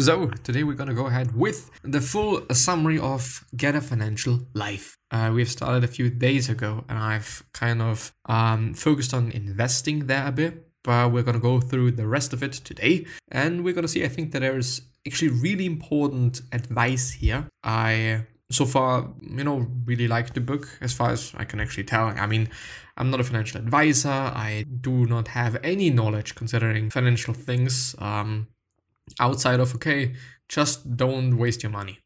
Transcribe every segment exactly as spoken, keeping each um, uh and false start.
So today we're going to go ahead with the full summary of Get a Financial Life. Uh, we've started a few days ago and I've kind of um, focused on investing there a bit, but we're going to go through the rest of it today. And we're going to see, I think that there is actually really important advice here. I so far, you know, really like the book as far as I can actually tell. I mean, I'm not a financial advisor. I do not have any knowledge concerning financial things. Um, outside of, okay, just don't waste your money.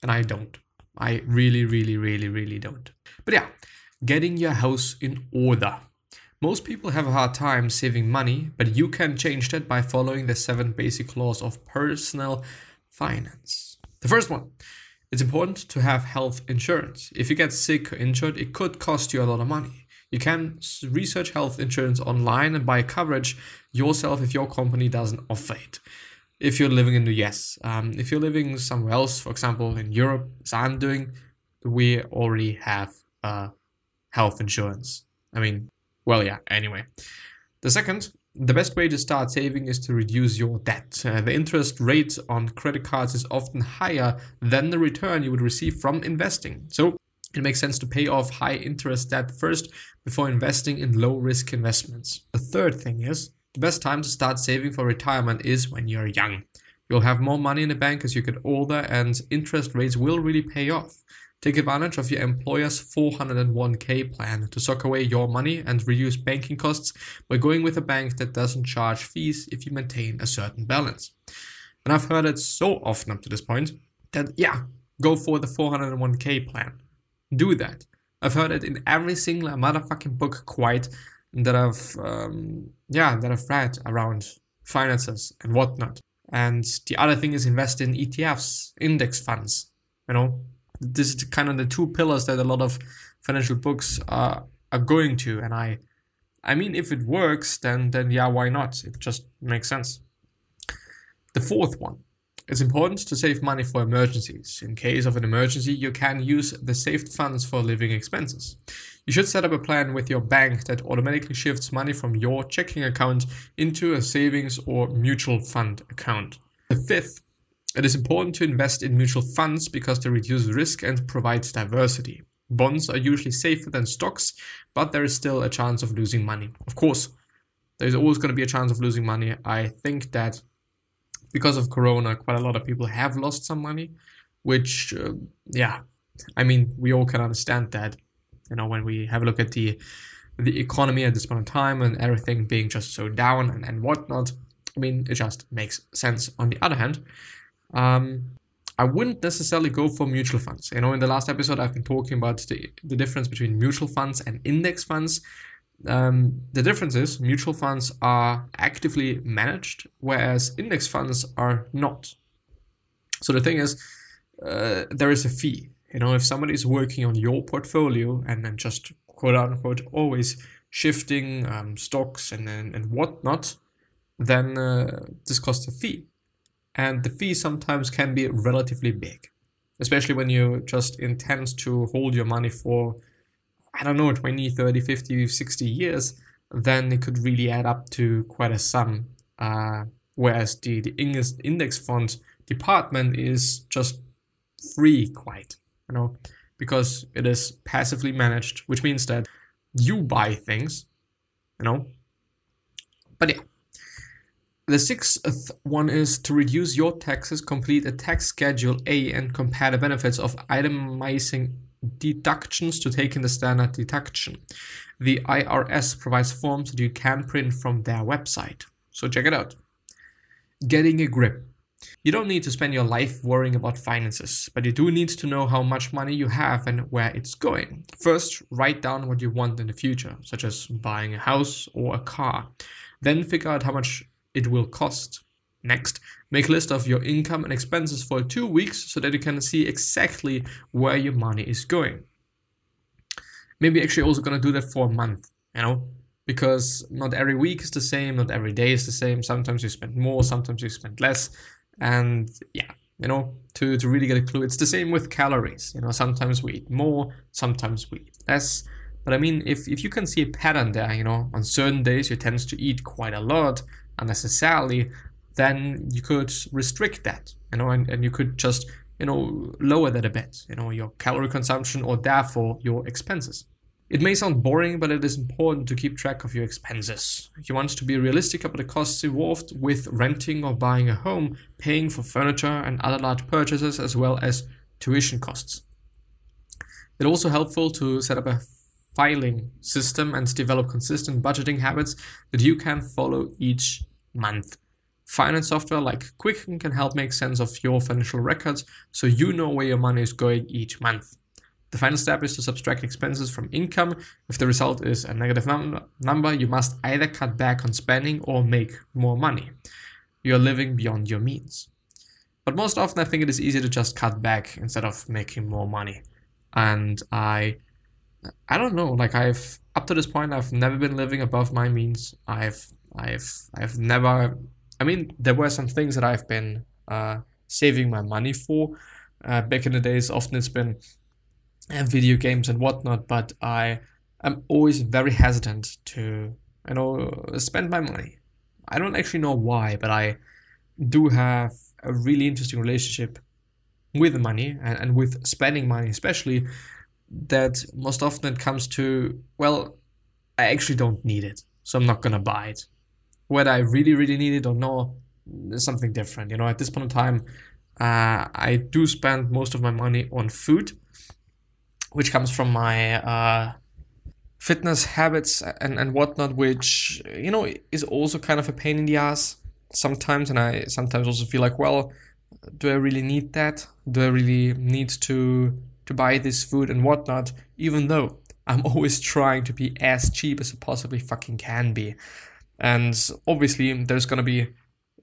And I don't. I really, really, really, really don't. But yeah, getting your house in order. Most people have a hard time saving money, but you can change that by following the seven basic laws of personal finance. The first one, it's important to have health insurance. If you get sick or injured, it could cost you a lot of money. You can research health insurance online and buy coverage yourself if your company doesn't offer it. If you're living in the U S, um, if you're living somewhere else, for example, in Europe, as I'm doing, we already have uh, health insurance. I mean, well, yeah, anyway. The second, the best way to start saving is to reduce your debt. Uh, the interest rate on credit cards is often higher than the return you would receive from investing. So it makes sense to pay off high interest debt first before investing in low risk investments. The third thing is, the best time to start saving for retirement is when you're young. You'll have more money in the bank as you get older and interest rates will really pay off. Take advantage of your employer's four oh one k plan to sock away your money and reduce banking costs by going with a bank that doesn't charge fees if you maintain a certain balance. And I've heard it so often up to this point that, yeah, go for the four oh one k plan. Do that. I've heard it in every single motherfucking book quite that I've, um, yeah, that I've read around finances and whatnot. And the other thing is invest in E T Fs, index funds. You know, this is kind of the two pillars that a lot of financial books are, are going to. And I, I mean, if it works, then, then yeah, why not? It just makes sense. The fourth one, it's important to save money for emergencies. In case of an emergency, you can use the saved funds for living expenses. You should set up a plan with your bank that automatically shifts money from your checking account into a savings or mutual fund account. The fifth, it is important to invest in mutual funds because they reduce risk and provide diversity. Bonds are usually safer than stocks, but there is still a chance of losing money. Of course, there's always going to be a chance of losing money. I think that because of Corona, quite a lot of people have lost some money, which, uh, yeah, I mean, we all can understand that, you know, when we have a look at the the economy at this point in time and everything being just so down and, and whatnot. I mean, it just makes sense. On the other hand, um, I wouldn't necessarily go for mutual funds. You know, in the last episode, I've been talking about the, the difference between mutual funds and index funds. Um, the difference is mutual funds are actively managed, whereas index funds are not. So the thing is, uh, there is a fee. You know, if somebody is working on your portfolio and then just quote unquote always shifting um, stocks and, and, and whatnot, then uh, this costs a fee. And the fee sometimes can be relatively big, especially when you just intend to hold your money for, I don't know, twenty, thirty, fifty, sixty years, then it could really add up to quite a sum. Uh, whereas the, the index fund department is just free quite, you know, because it is passively managed, which means that you buy things, you know. But yeah. The sixth one is to reduce your taxes, complete a tax schedule A and compare the benefits of itemizing deductions to take in the standard deduction. The I R S provides forms that you can print from their website. So check it out. Getting a grip. You don't need to spend your life worrying about finances, but you do need to know how much money you have and where it's going. First, write down what you want in the future, such as buying a house or a car. Then figure out how much it will cost. Next, Make a list of your income and expenses for two weeks so that you can see exactly where your money is going. Maybe actually also going to do that for a month, you know, because not every week is the same, not every day is the same. Sometimes you spend more, sometimes you spend less. And yeah, you know, to, to really get a clue. It's the same with calories. You know, sometimes we eat more, sometimes we eat less. But I mean, if, if you can see a pattern there, you know, on certain days you tend to eat quite a lot unnecessarily, then you could restrict that, you know, and, and you could just, you know, lower that a bit, you know, your calorie consumption or therefore your expenses. It may sound boring, but it is important to keep track of your expenses. You want to be realistic about the costs involved with renting or buying a home, paying for furniture and other large purchases, as well as tuition costs. It's also helpful to set up a filing system and develop consistent budgeting habits that you can follow each month. Finance software like Quicken can help make sense of your financial records so you know where your money is going each month. The final step is to subtract expenses from income. If the result is a negative num- number, you must either cut back on spending or make more money. You're living beyond your means. But most often I think it is easier to just cut back instead of making more money. And I I don't know, like I've, up to this point, I've never been living above my means. I've, I've, I've never... I mean, there were some things that I've been uh, saving my money for. Uh, back in the days, often it's been uh, video games and whatnot, but I am always very hesitant to, you know, spend my money. I don't actually know why, but I do have a really interesting relationship with money and, and with spending money, especially that most often it comes to, well, I actually don't need it, so I'm not going to buy it. Whether I really, really need it or not is something different. You know, at this point in time, uh, I do spend most of my money on food, which comes from my uh, fitness habits and, and whatnot, which, you know, is also kind of a pain in the ass sometimes. And I sometimes also feel like, well, do I really need that? Do I really need to, to buy this food and whatnot? Even though I'm always trying to be as cheap as it possibly fucking can be. And obviously, there's going to be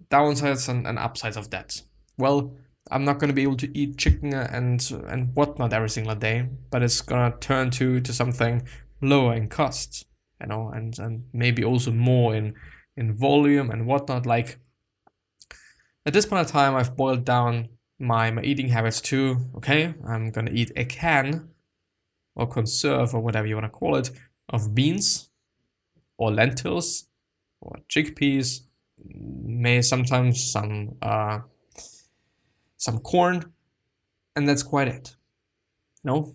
downsides and, and upsides of that. Well, I'm not going to be able to eat chicken and and whatnot every single day, but it's going to turn to to something lower in costs, you know, and, and maybe also more in, in volume and whatnot. Like, at this point in time, I've boiled down my, my eating habits to, okay, I'm going to eat a can or conserve or whatever you want to call it of beans or lentils, or chickpeas, may sometimes some uh, some corn, and that's quite it. No,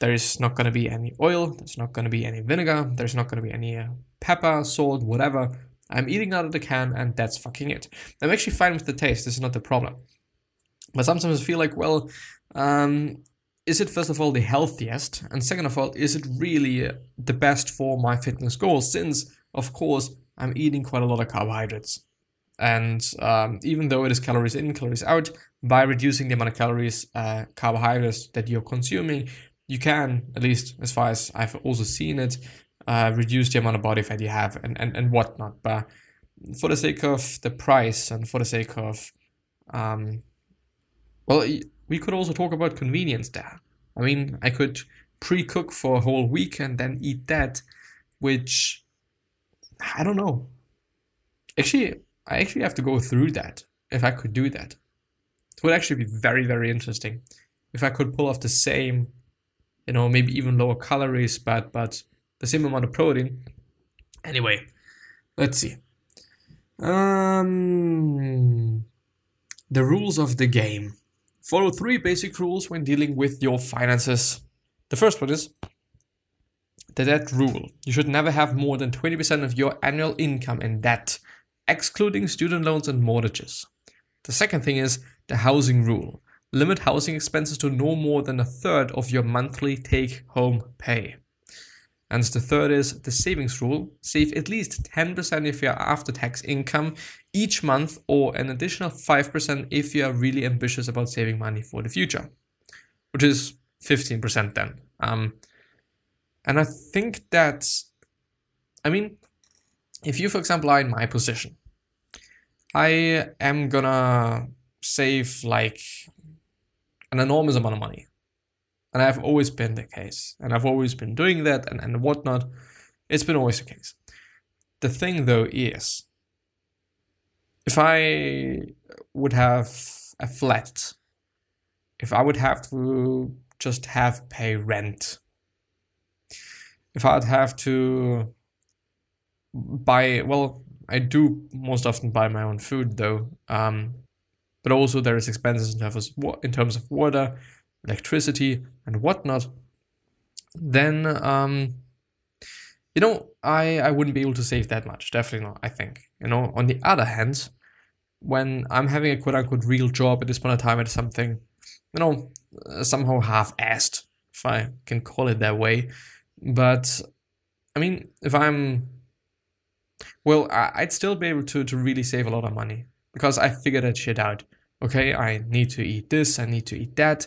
there is not going to be any oil, there's not going to be any vinegar, there's not going to be any uh, pepper, salt, whatever. I'm eating out of the can and that's fucking it. I'm actually fine with the taste, this is not the problem. But sometimes I feel like, well, um, is it first of all the healthiest? And second of all, is it really the best for my fitness goals? Since, of course, I'm eating quite a lot of carbohydrates. And um, even though it is calories in, calories out, by reducing the amount of calories, uh, carbohydrates that you're consuming, you can, at least as far as I've also seen it, uh, reduce the amount of body fat you have and, and, and whatnot. But for the sake of the price and for the sake of, um, well, we could also talk about convenience there. I mean, I could pre-cook for a whole week and then eat that, which... I don't know. Actually, I actually have to go through that. If I could do that, it would actually be very, very interesting. If I could pull off the same, you know, maybe even lower calories, but but the same amount of protein. Anyway, let's see. Um, the rules of the game. Follow three basic rules when dealing with your finances. The first one is the debt rule. You should never have more than twenty percent of your annual income in debt, excluding student loans and mortgages. The second thing is the housing rule. Limit housing expenses to no more than a third of your monthly take-home pay. And the third is the savings rule. Save at least ten percent if you are after-tax income each month, or an additional five percent if you are really ambitious about saving money for the future, which is fifteen percent then. Um, And I think that, I mean, if you, for example, are in my position I am gonna save like an enormous amount of money. And I've always been the case. And I've always been doing that and, and whatnot. It's been always the case. The thing though is, if I would have a flat, if I would have to just have pay rent, if I'd have to buy, well, I do most often buy my own food though, um, but also there is expenses in terms of water, electricity and whatnot, then, um, you know, I, I wouldn't be able to save that much. Definitely not, I think. You know, on the other hand, when I'm having a quote-unquote real job at this point in time at something, you know, somehow half-assed, if I can call it that way. But, I mean, if I'm... Well, I'd still be able to, to really save a lot of money because I figured that shit out. Okay, I need to eat this, I need to eat that.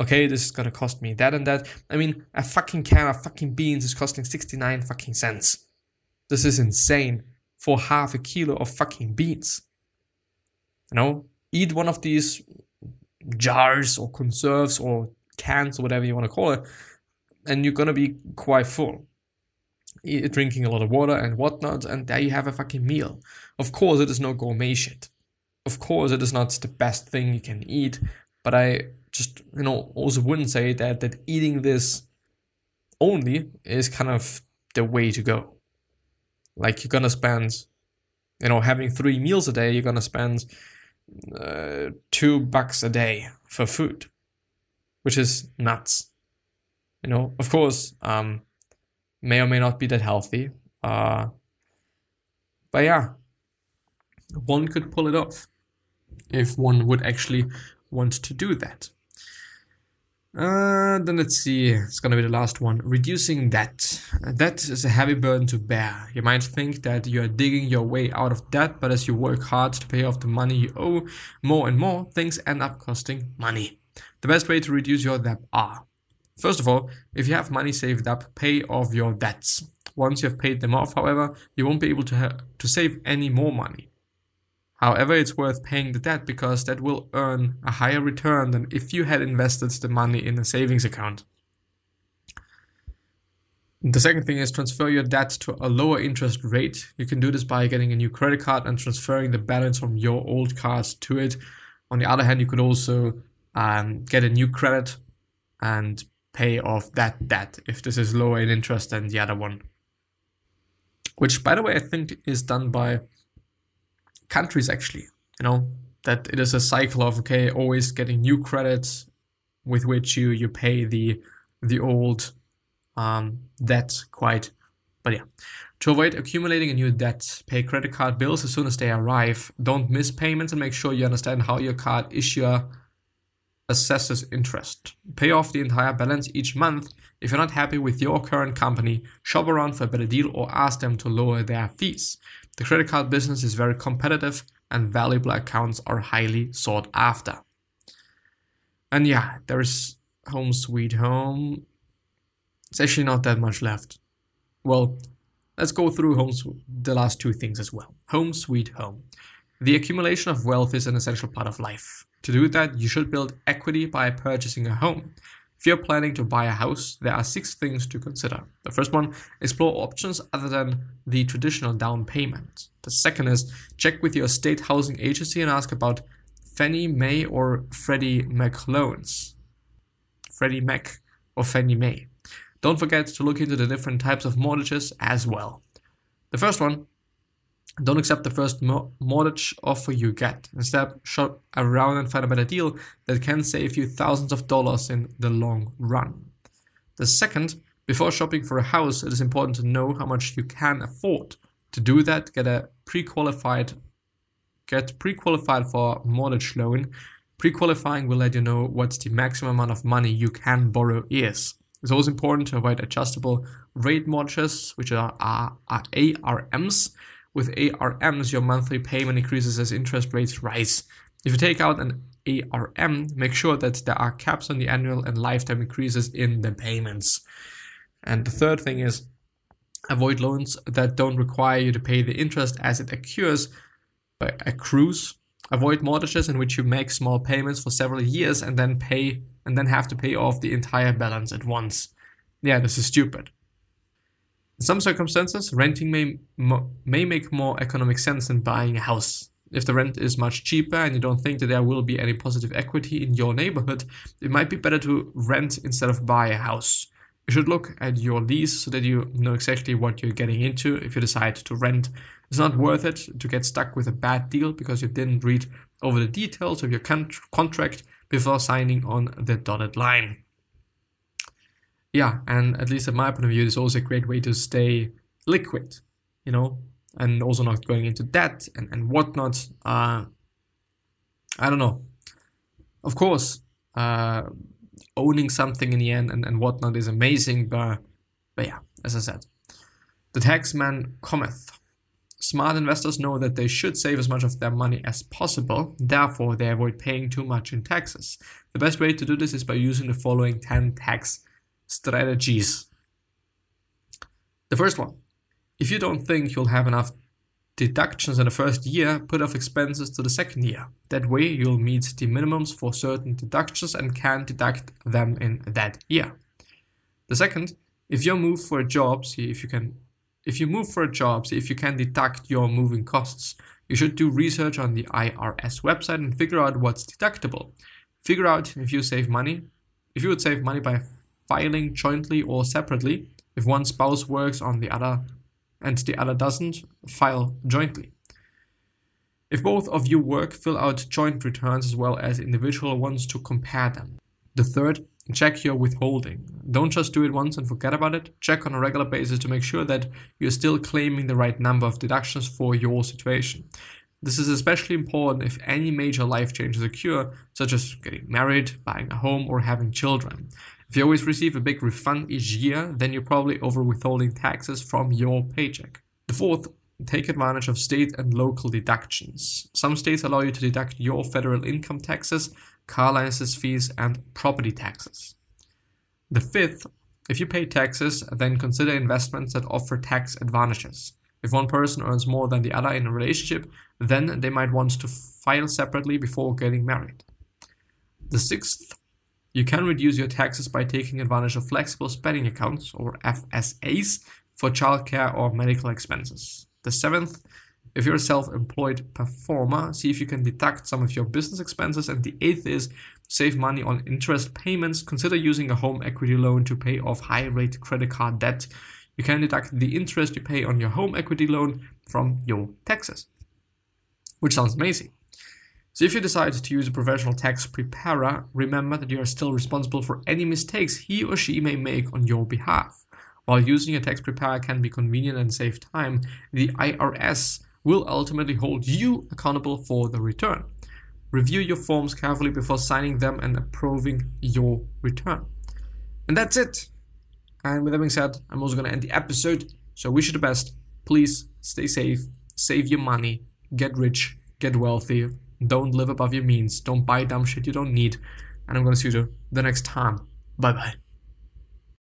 Okay, this is gonna cost me that and that. I mean, a fucking can of fucking beans is costing sixty-nine fucking cents. This is insane for half a kilo of fucking beans. You know, eat one of these jars or conserves or cans or whatever you want to call it, and you're gonna be quite full. Eat, drinking a lot of water and whatnot, and there you have a fucking meal. Of course, it is no gourmet shit. Of course, it is not the best thing you can eat, but I just, you know, also wouldn't say that that eating this only is kind of the way to go. Like, you're gonna spend, you know, having three meals a day, you're gonna spend uh, two bucks a day for food, which is nuts. You know, of course, um, may or may not be that healthy, uh, but yeah, one could pull it off if one would actually want to do that. Uh, then let's see, it's gonna be the last one. Reducing debt. Debt is a heavy burden to bear. You might think that you are digging your way out of debt, but as you work hard to pay off the money you owe, more and more things end up costing money. The best way to reduce your debt are: first of all, if you have money saved up, pay off your debts. Once you have paid them off, however, you won't be able to ha- to save any more money. However, it's worth paying the debt because that will earn a higher return than if you had invested the money in a savings account. The second thing is transfer your debt to a lower interest rate. You can do this by getting a new credit card and transferring the balance from your old card to it. On the other hand, you could also um, get a new credit and pay off that debt if this is lower in interest than the other one. Which, by the way, I think is done by countries actually, you know, that it is a cycle of, okay, always getting new credits with which you, you pay the the old um, debt quite, but yeah. To avoid accumulating a new debt, pay credit card bills as soon as they arrive. Don't miss payments and make sure you understand how your card issuer assesses interest. Pay off the entire balance each month. If you're not happy with your current company, shop around for a better deal or ask them to lower their fees. The credit card business is very competitive and valuable accounts are highly sought after. And yeah, there is home sweet home. It's actually not that much left. Well, let's go through home su- the last two things as well. Home sweet home. The accumulation of wealth is an essential part of life. To do that, you should build equity by purchasing a home. If you're planning to buy a house, there are six things to consider. The first one, explore options other than the traditional down payment. The second is check with your state housing agency and ask about Fannie Mae or Freddie Mac loans. Freddie Mac or Fannie Mae. Don't forget to look into the different types of mortgages as well. The first one, don't accept the first mortgage offer you get. Instead, shop around and find a better deal that can save you thousands of dollars in the long run. The second, before shopping for a house, it is important to know how much you can afford. To do that, get a pre-qualified, get pre-qualified for a mortgage loan. Pre-qualifying will let you know what the maximum amount of money you can borrow is. It's also important to avoid adjustable rate mortgages, which are, are, are A R Ms. With A R Ms, your monthly payment increases as interest rates rise. If you take out an A R M, make sure that there are caps on the annual and lifetime increases in the payments. And the third thing is avoid loans that don't require you to pay the interest as it occurs accrues, avoid mortgages in which you make small payments for several years and then pay and then have to pay off the entire balance at once. Yeah, this is stupid. In some circumstances, renting may, may make more economic sense than buying a house. If the rent is much cheaper and you don't think that there will be any positive equity in your neighborhood, it might be better to rent instead of buy a house. You should look at your lease so that you know exactly what you're getting into if you decide to rent. It's not worth it to get stuck with a bad deal because you didn't read over the details of your con- contract before signing on the dotted line. Yeah, and at least at my point of view, it's also a great way to stay liquid, you know, and also not going into debt and, and whatnot. Uh, I don't know. Of course, uh, owning something in the end and, and whatnot is amazing, but, but yeah, as I said, the tax man cometh. Smart investors know that they should save as much of their money as possible, therefore they avoid paying too much in taxes. The best way to do this is by using the following ten tax strategies. The first one. If you don't think you'll have enough deductions in the first year, put off expenses to the second year. That way you'll meet the minimums for certain deductions and can deduct them in that year. The second, if you move for a job, see if you can if you move for a job, see if you can deduct your moving costs. You should do research on the I R S website and figure out what's deductible. Figure out if you save money, if you would save money by filing jointly or separately. If one spouse works on the other and the other doesn't, file jointly. If both of you work, fill out joint returns as well as individual ones to compare them. The third, check your withholding. Don't just do it once and forget about it. Check on a regular basis to make sure that you're still claiming the right number of deductions for your situation. This is especially important if any major life changes occur, such as getting married, buying a home, or having children. If you always receive a big refund each year, then you're probably over withholding taxes from your paycheck. The fourth, take advantage of state and local deductions. Some states allow you to deduct your federal income taxes, car license fees, and property taxes. The fifth, if you pay taxes, then consider investments that offer tax advantages. If one person earns more than the other in a relationship, then they might want to file separately before getting married. The sixth, you can reduce your taxes by taking advantage of flexible spending accounts, or F S As, for childcare or medical expenses. The seventh, if you're a self-employed performer, see if you can deduct some of your business expenses. And the eighth is, save money on interest payments. Consider using a home equity loan to pay off high-rate credit card debt. You can deduct the interest you pay on your home equity loan from your taxes, which sounds amazing. So if you decide to use a professional tax preparer, remember that you are still responsible for any mistakes he or she may make on your behalf. While using a tax preparer can be convenient and save time, the I R S will ultimately hold you accountable for the return. Review your forms carefully before signing them and approving your return. And that's it. And with that being said, I'm also going to end the episode. So wish you the best. Please stay safe, save your money, get rich, get wealthy. Don't live above your means. Don't buy dumb shit you don't need. And I'm going to see you the next time. Bye-bye.